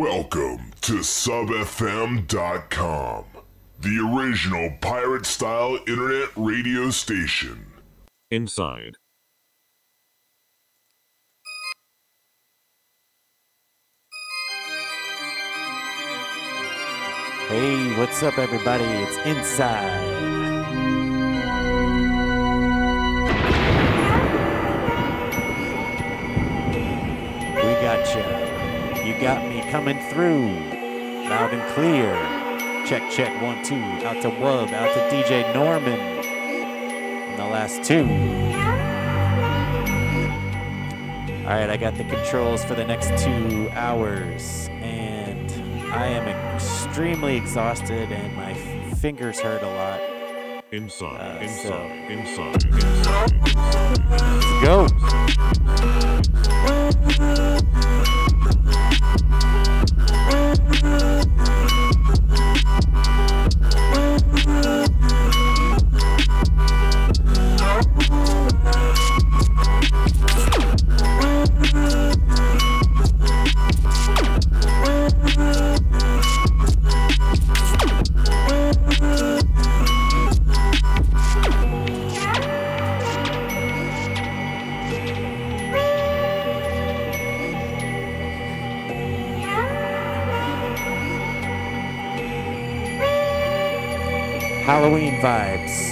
Welcome to SubFM.com, the original pirate-style internet radio station. Incyde. Hey, what's up, everybody? It's Incyde. Gotcha. You got me coming through, loud and clear. Check, check, 1, 2. Out to Wub, out to DJ Norman. And the last two. All right, I got the controls for the next 2 hours, and I am extremely exhausted, and my fingers hurt a lot. Let's go. Halloween vibes.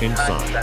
Incyde.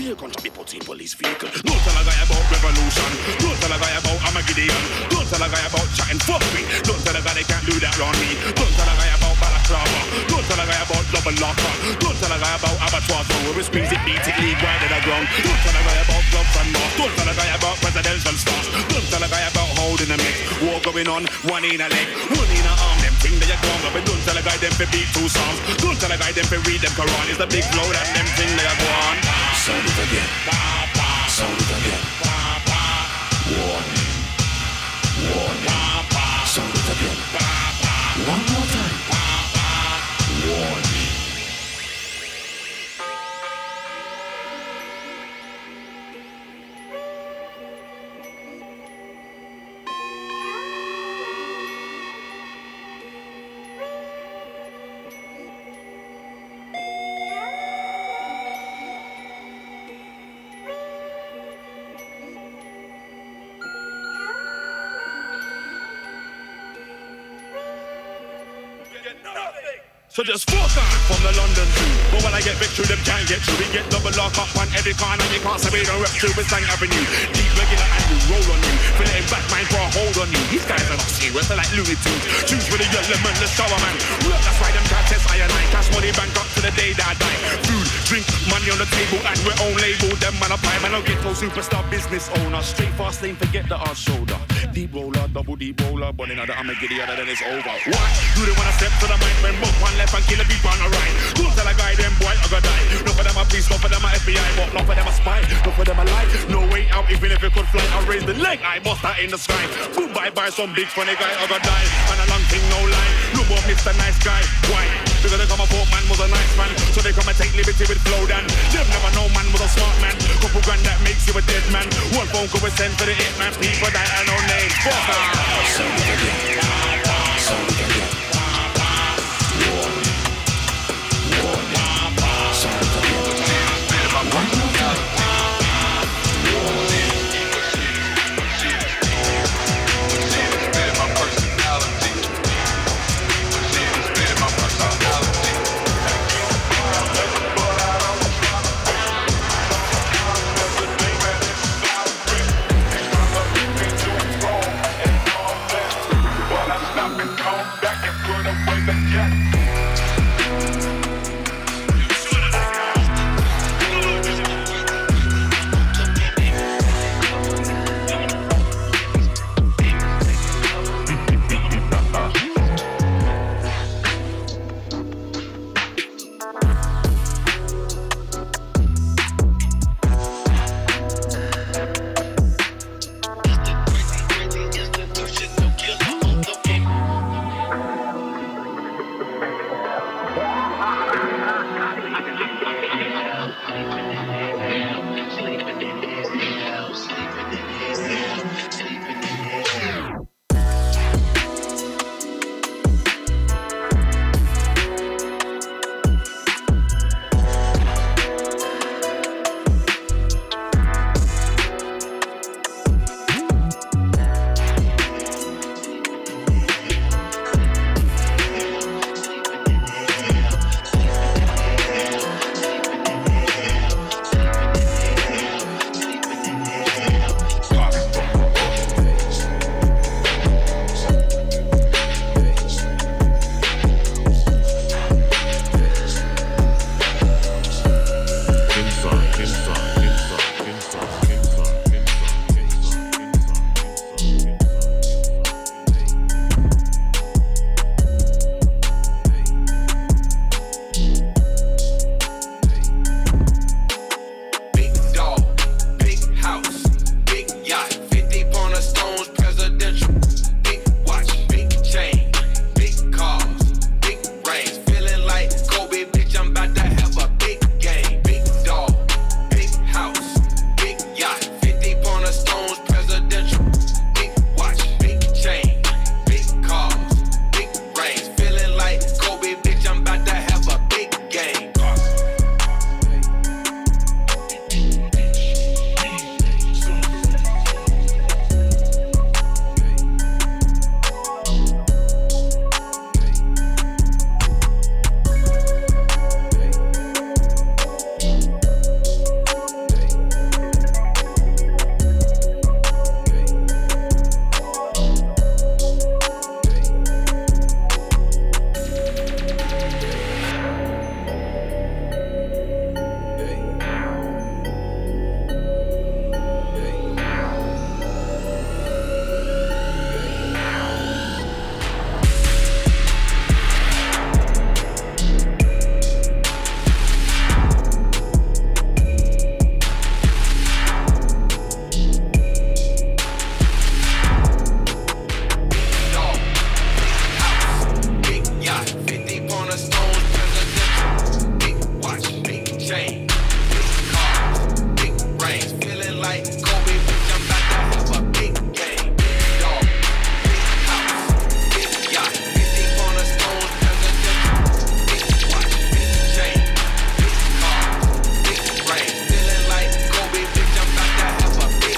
Be a country put in police vehicle. Don't tell a guy about revolution. Don't tell a guy about Armageddon. Don't tell a guy about chatting fuck me. Don't tell a guy they can't do that on me. Don't tell a guy about balaclava. Don't tell a guy about love and locker. Don't tell a guy about abattoir. Where we squeeze it, beat it, leave right in the ground. Don't tell a guy about gloves and more. Don't tell a guy about presidential stars. Don't tell a guy about holding a mix. War going on, one in a leg, one in a arm. Them thing that you gone up. But don't tell a guy them for beat two songs. Don't tell a guy them for read them Quran. It's the big blow that them thing that you go on. Sound it again. Sound it again. Warning. Warning. Sound it again. One more time. Warning. So just force on from the London Zoo. But when I get victory, them can't get through. We get double lock up on every con and you can't say we don't rep through with Sang Avenue. Deep regular and we roll on you. For letting back mine for a hold on you. These guys are not serious, they're like Louis Tunes. Choose with a yellow man, the shower man. Look, that's why them can't test ironite. Cash money bank up to the day that I die. Food, drink, money on the table and we're own label. Them man up high, man, I'll get no superstar business owner. Straight fast lane, forget the hard shoulder. Deep roller, double deep roller. Bunny now that I'm a giddy other than it's over. Why? Do they wanna step to the mic when move one left and kill a beat on a ride? Don't tell a guy them boy I gotta die. No for them a police, no for them a FBI, but no for them a spy, no for them a lie. No way out, even if you could fly, I'll raise the leg, I bust that in the sky. Boom bye bye, some big funny guy I gotta die. And a long thing no lie, no more Mr. Nice Guy. Why? Because they come a poor man was a nice man, so they come and take liberty with flow down. Them never know man was a smart man. Couple grand that makes you a dead man. One phone could be sent for the hit man. People that I don't name. Fuck off. brains. Feeling like Kobe, bitch, I'm back off of a big game. Big dog, big house, big yacht. 50 cornerstones, presidential, big watch, big chain, big cars, big brains. Feeling like Kobe, bitch, I'm back off of a big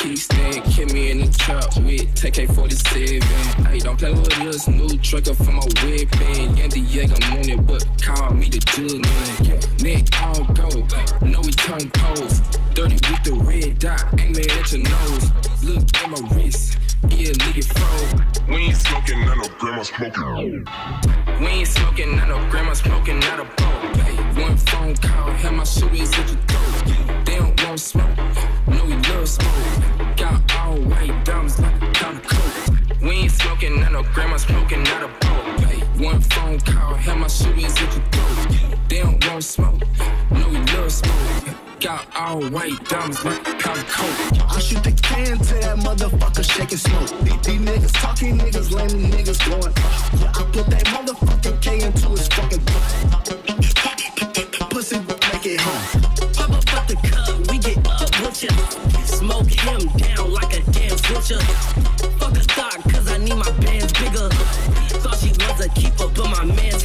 Keep staying, kick me in the trap with TK-47. I don't play with this new trucker for my weapon. Yandy, I'm on it, but call me the judge. Neck all gold, no we tongue pose. Dirty with the red dot, ain't mad at your nose. Look at my wrist, yeah, look it fro. We ain't smoking, not no grandma smoking. We ain't smoking, not no grandma smoking, not a bowl. One phone call, have my shooters at your throat. They don't want smoke, no we love smoke. Got all white diamonds like a cotton coat. We ain't smoking, not no grandma smoking, not a bowl. One phone call, have my shooters at your throat. They don't want smoke, no we love smoke. Got all white diamonds like a cotton coat. I shoot the can to that motherfucker shaking smoke. These niggas talking, niggas lame, niggas blowing. Yeah, I put that motherfucking K into his fucking pussy, make it home. Pop up at the cup, we get up with ya. Smoke him down like a damn switcher. Fuck a thought, cause I need my bands bigger. Thought she was a keeper, but my man's.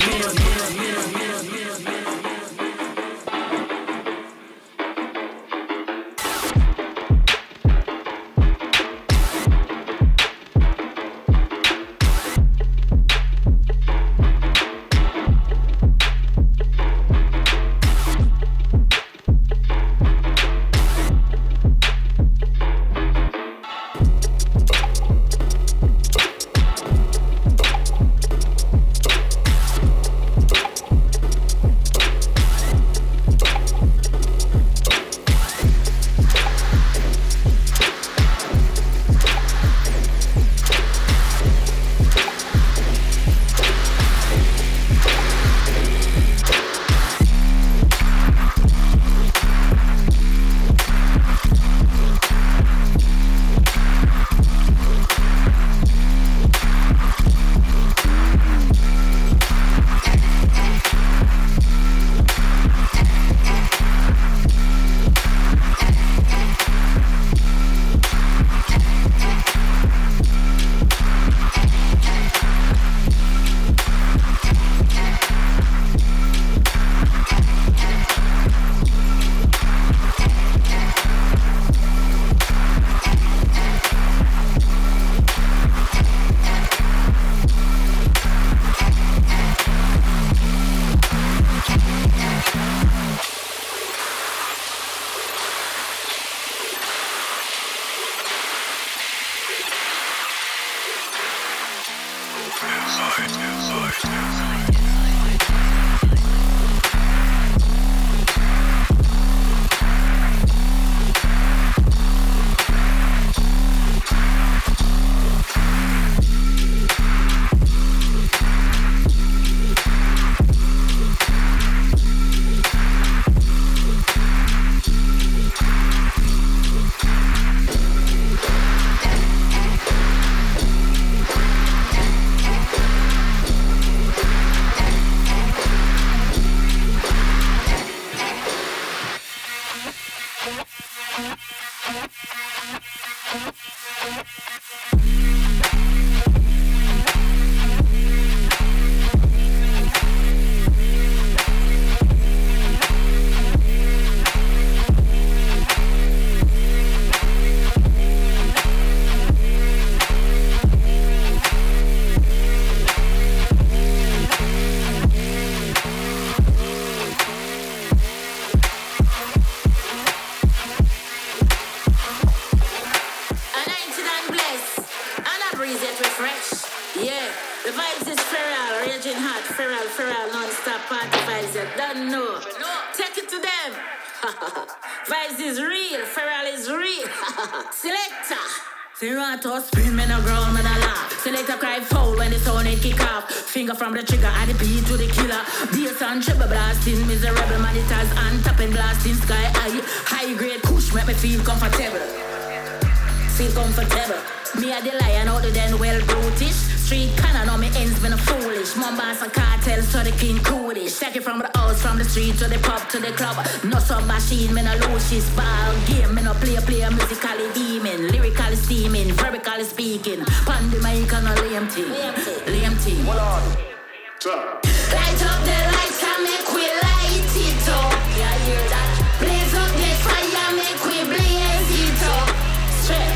From the trigger, I the beat to the killer. Bass and treble blasting, miserable monitors and tapping blasting sky high. High grade kush make me feel comfortable. Feel comfortable. Me a the lion out the den, well brutish. Street cannon on me ends been a foolish. Mombasa cartel, so the king coolish. Take it from the house, from the street to the pub to the club. No sub machine, me no lose his ball game. Me no play musically demon, lyrically steaming, verbally speaking. Pandy mic on a lame thing, lame thing. Hold on. Light up the lights and make we light it up. Yeah, I hear that. Blaze up the fire, make we blaze it up. Straight.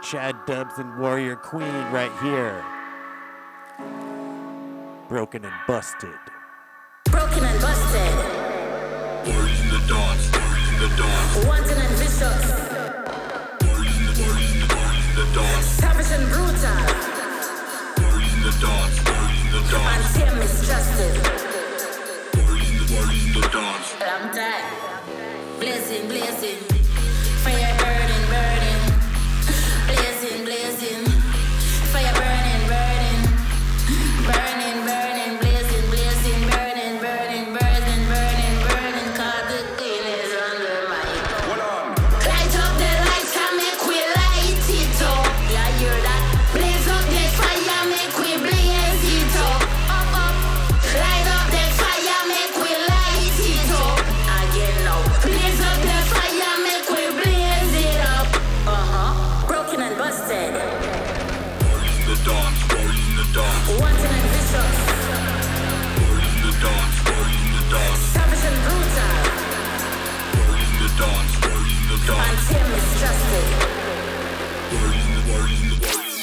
Chad Dubs and Warrior Queen right here. Broken and busted. Broken and busted. Warriors in the dance, warriors in the dance. Wanton and vicious. Warriors in the dance. Savage and brutal. Warriors in the dance, warriors in the dance. And tear mistrusted. Warriors in the dance. I'm dead. Blazing, blazing. Fire burning, burning. Blazing, blazing, fire burning, burning, burning, burning, blazing, blazing, burning, burning, burning, burning, burning, cause the thing is under my on. Light up the lights and make we light it up. Yeah, you hear that? Blaze up the fire, make we blaze it up. Up, up. Light up the fire, make we light it up. Again now. Blaze up the fire, make we blaze it up. Busted. Warriors in the dance, warriors in the dance. Wanton and vicious. Warriors in the dance, warriors in the dance. Savage and brutal. Warriors in the dance, warriors in the dance. And tear mistrusted. Warriors in the, warriors in the, warriors in the dance.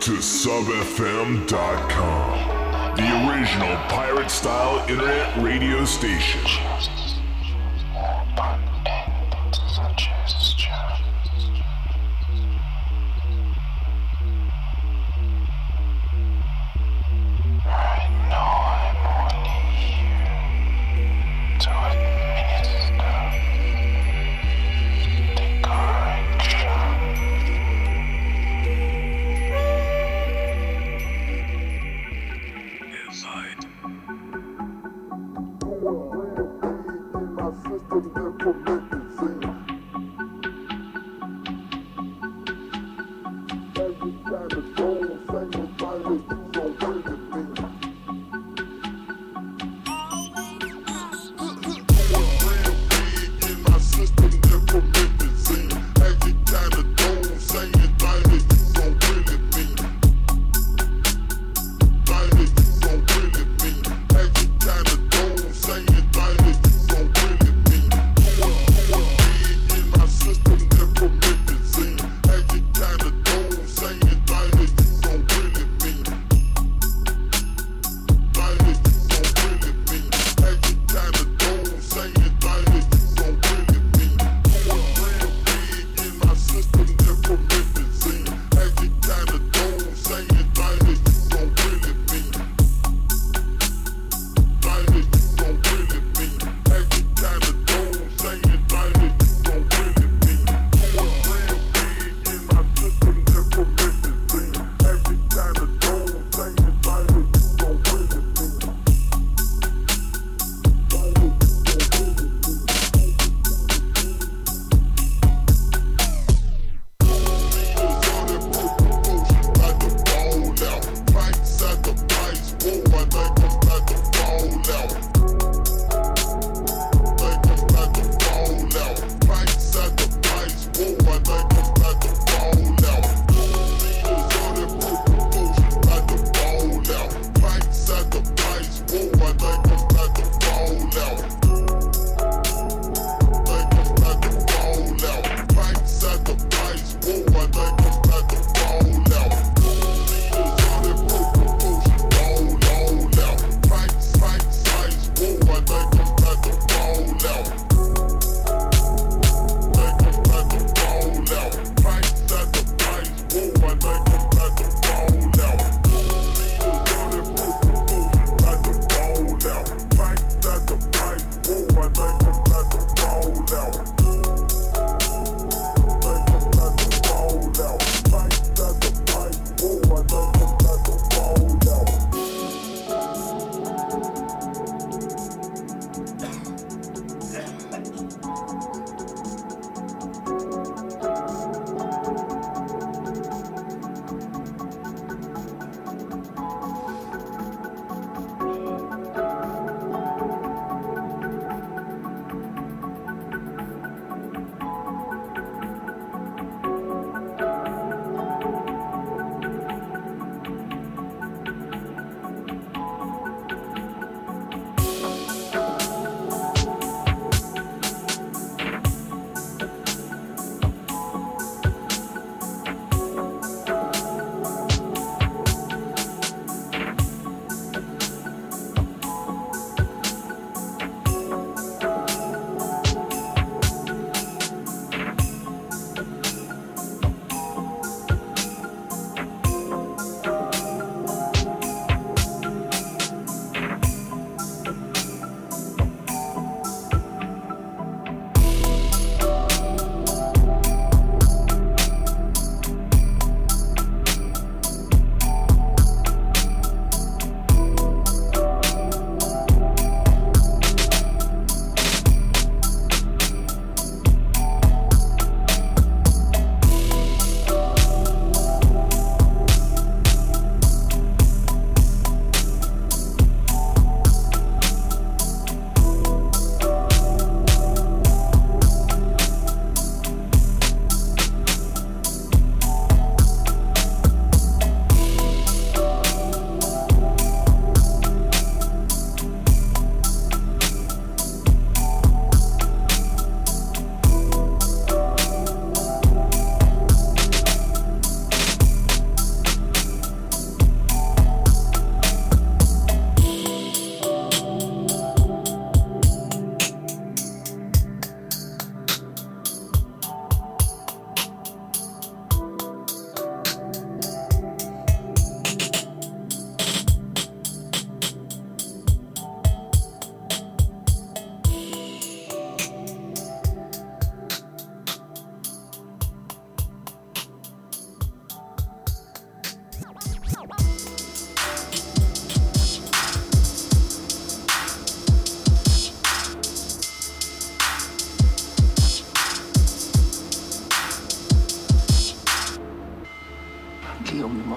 to SubFM.com, the original pirate-style internet radio station.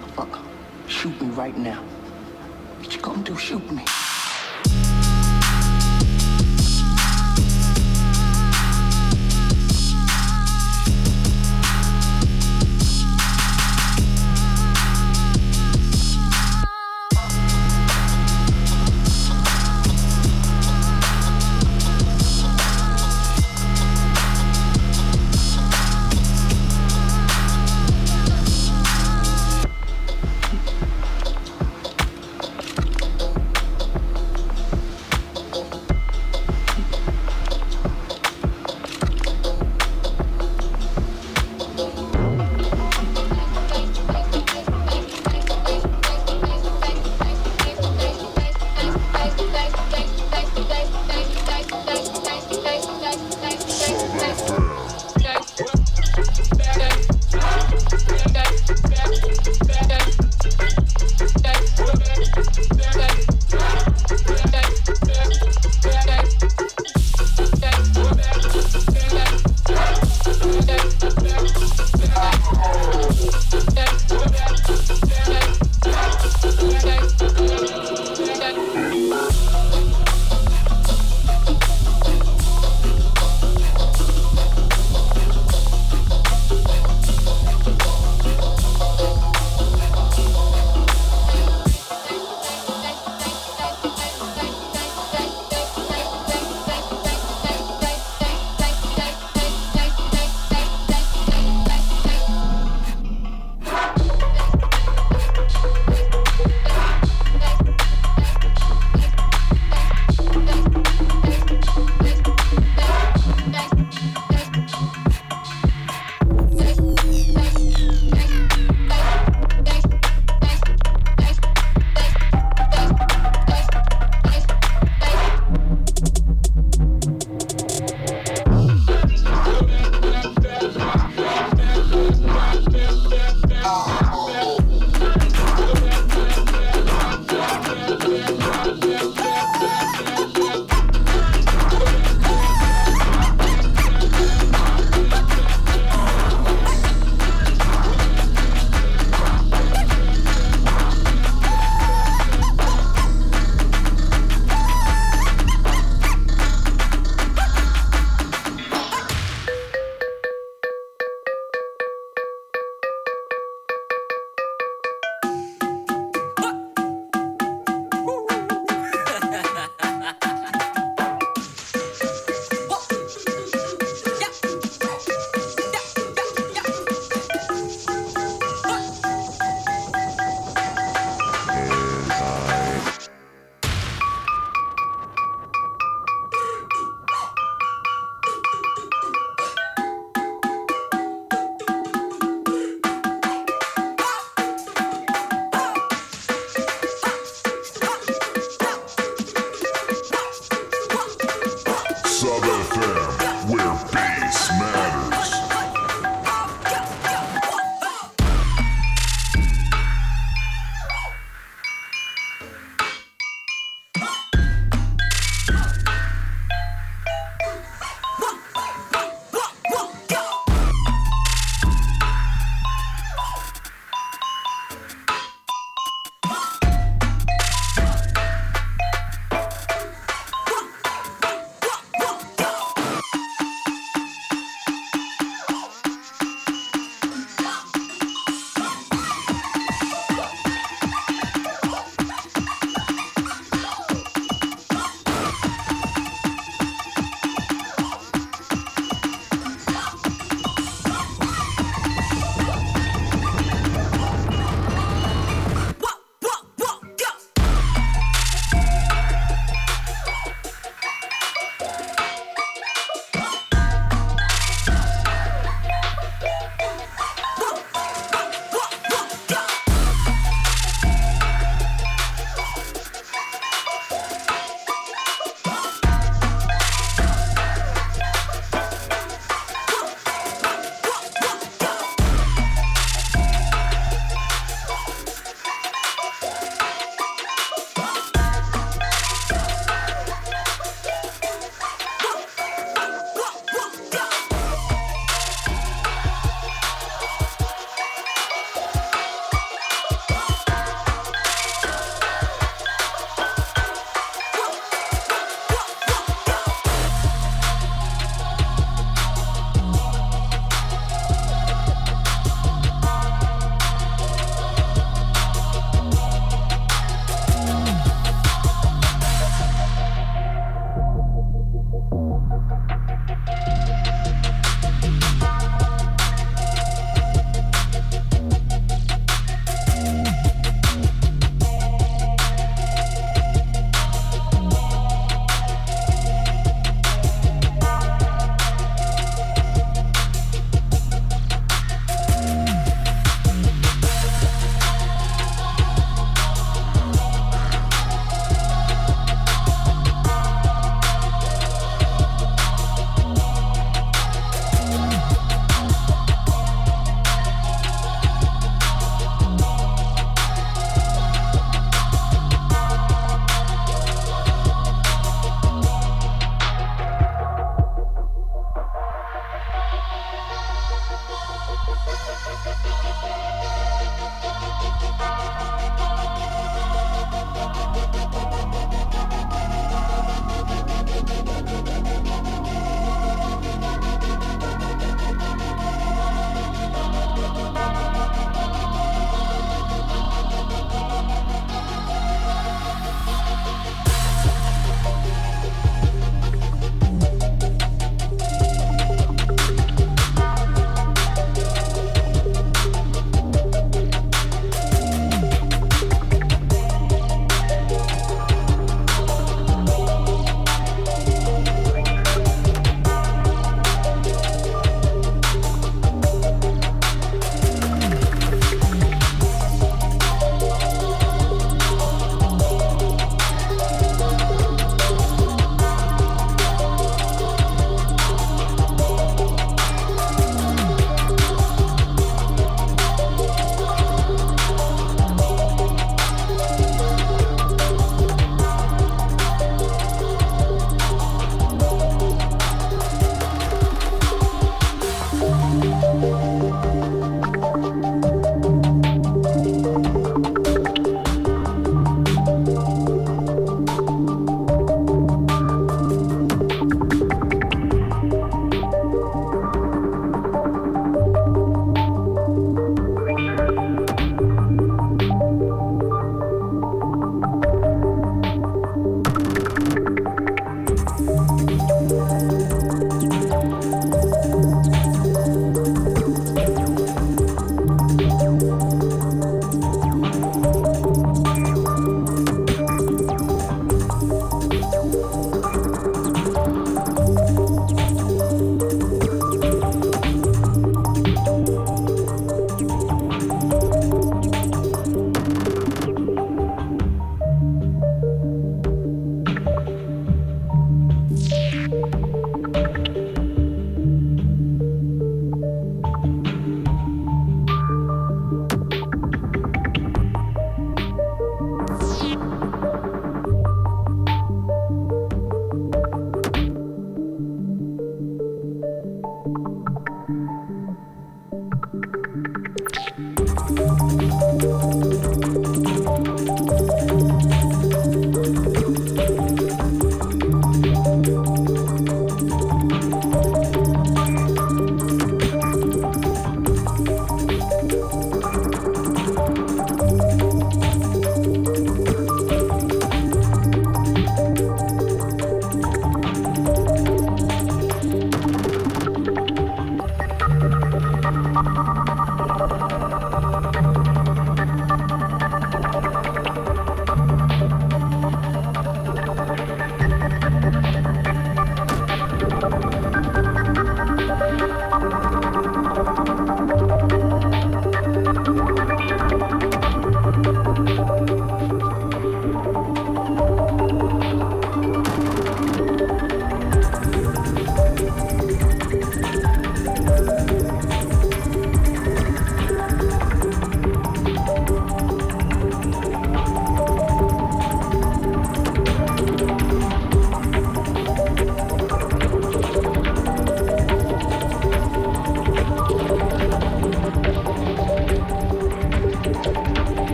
motherfucker. Shoot me right now. What you gonna do? Shoot me.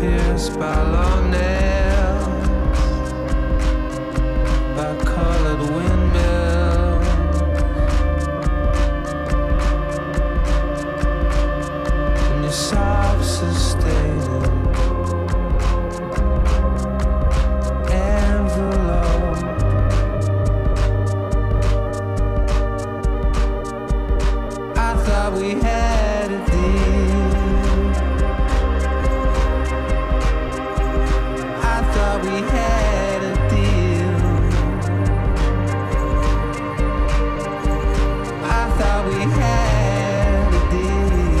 pierced by long nails, by colored windmills, and your soft sustaining envelope. I thought we had it there. We had a deal. I thought we had a deal.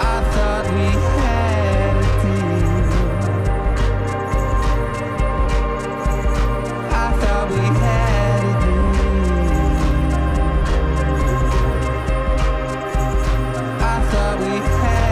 I thought we had a deal. I thought we had a deal. I thought we had.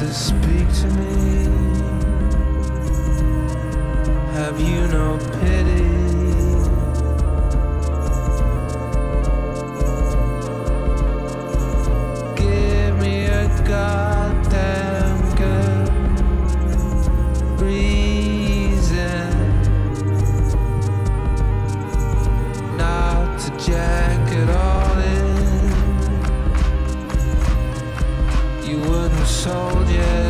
Speak to me. Have you no pity? Give me a goddamn good reason not to jack it all in. You wouldn't soldier.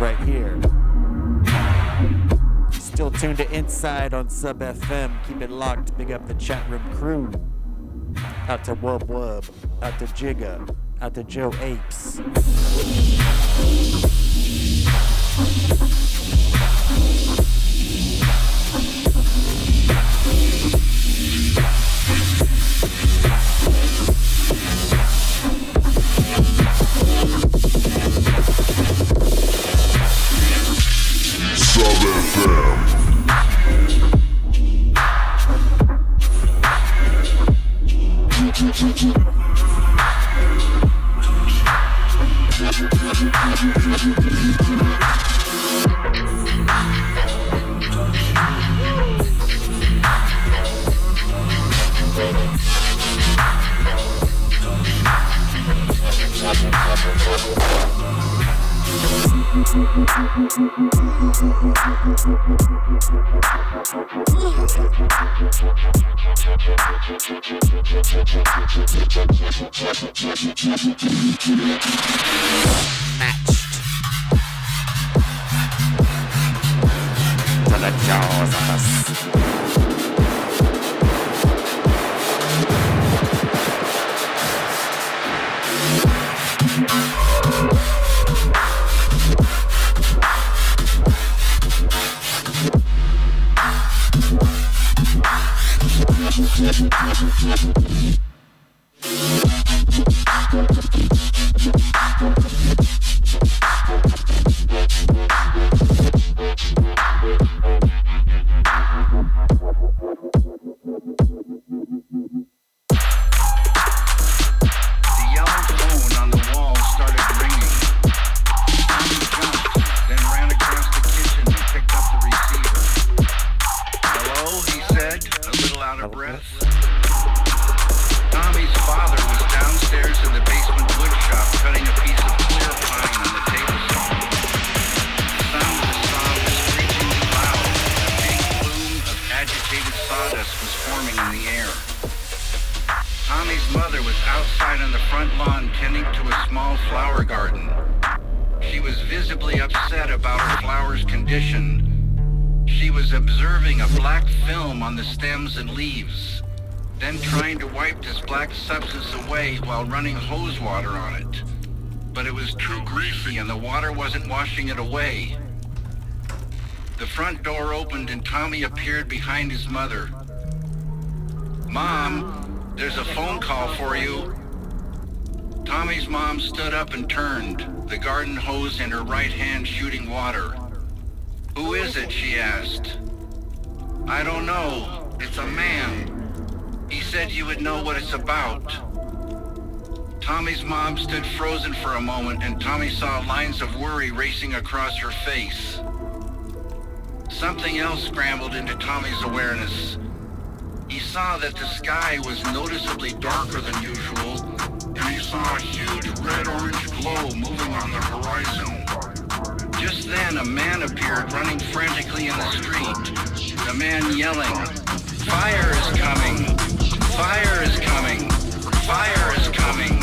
right here. Still tuned to Incyde on SubFM. Keep it locked. Big up the chat room crew. Out to Wub Wub. Out to Jigga. Out to Joe Apes. It away. The front door opened and Tommy appeared behind his mother. Mom, there's a phone call for you. Tommy's mom stood up and turned, the garden hose in her right hand shooting water. Who is it? She asked. I don't know. It's a man. He said you would know what it's about. Tommy's mom stood frozen for a moment, and Tommy saw lines of worry racing across her face. Something else scrambled into Tommy's awareness. He saw that the sky was noticeably darker than usual, and he saw a huge red-orange glow moving on the horizon. Just then, a man appeared running frantically in the street, the man yelling, "Fire is coming! Fire is coming! Fire is coming! Fire is coming.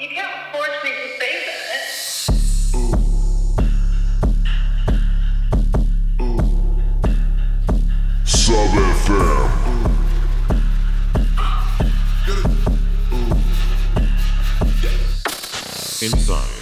You can't force me to say that. SubFM. Incyde.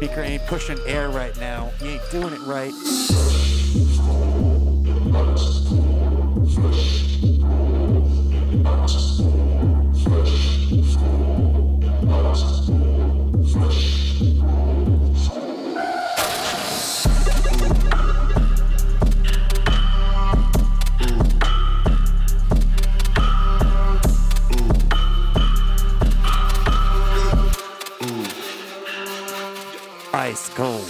Speaker ain't pushing air right now. You ain't doing it right. Ice cold.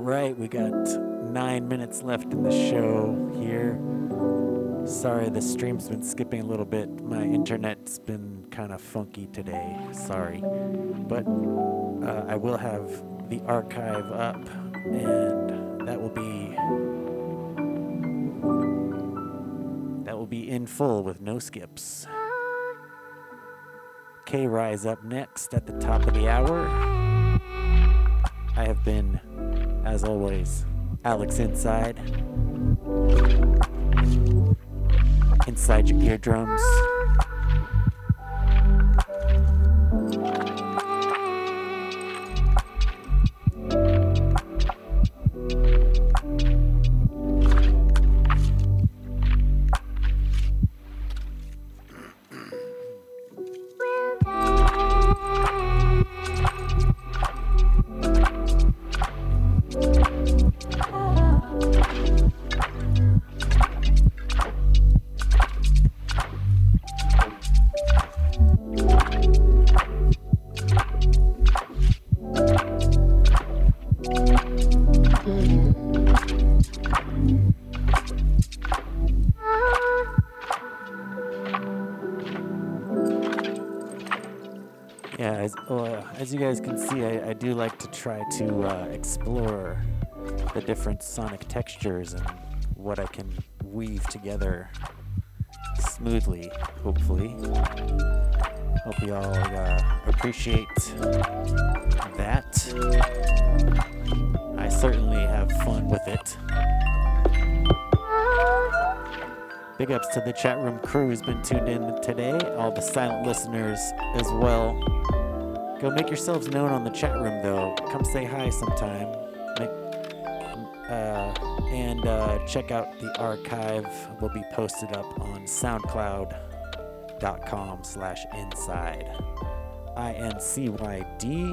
right, we got 9 minutes left in the show here. Sorry, the stream's been skipping a little bit. My internet's been kind of funky today. Sorry. But I will have the archive up, and that will be in full with no skips. K-Rise up next at the top of the hour. I have been, as always, Alex Incyde. Inside your eardrums. As you guys can see, I do like to try to explore the different sonic textures and what I can weave together smoothly, hopefully. Hope you all appreciate that. I certainly have fun with it. Big ups to the chat room crew who's been tuned in today, all the silent listeners as well. Go make yourselves known on the chat room, though. Come say hi sometime. And check out the archive. Will be posted up on soundcloud.com/Incyde. INCYDE.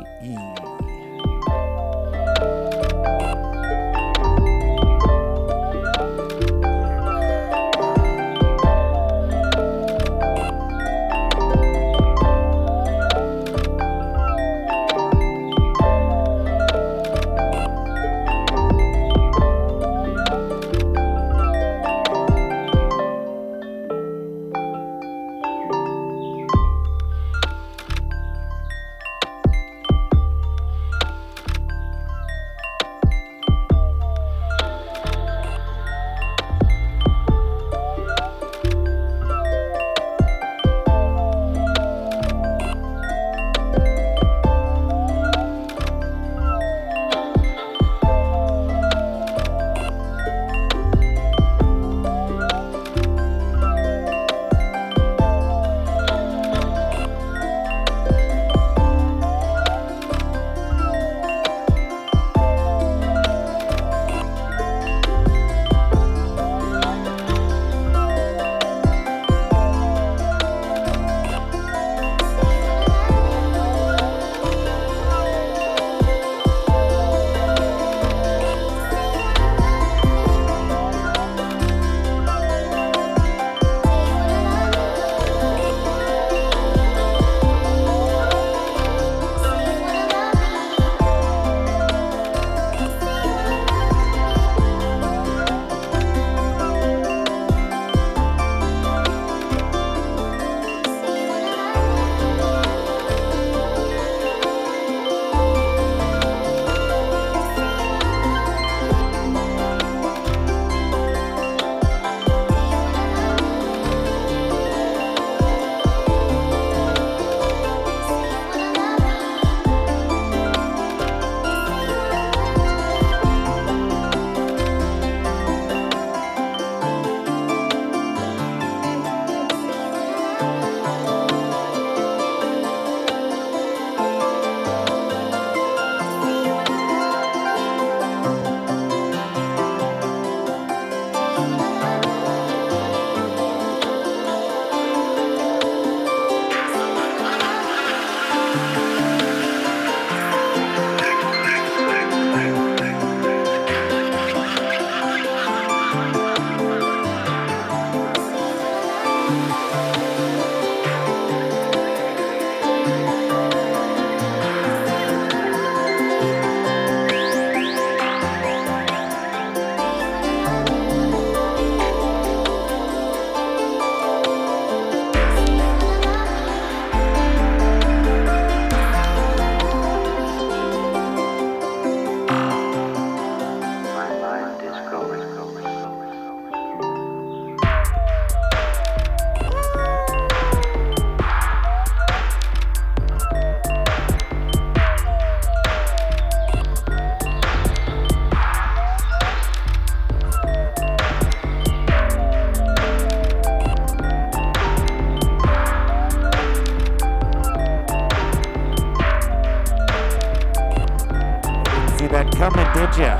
would you?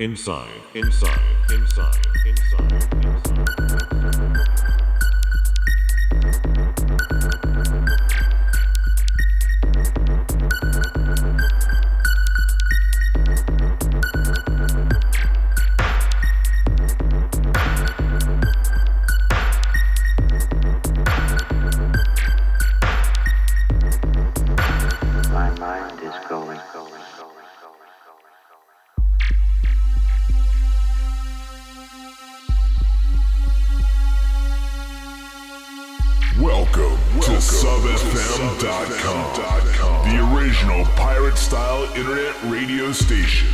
Incyde. SubFM.com, the original pirate-style internet radio station.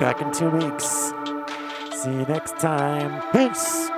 Back in 2 weeks. See you next time. Peace.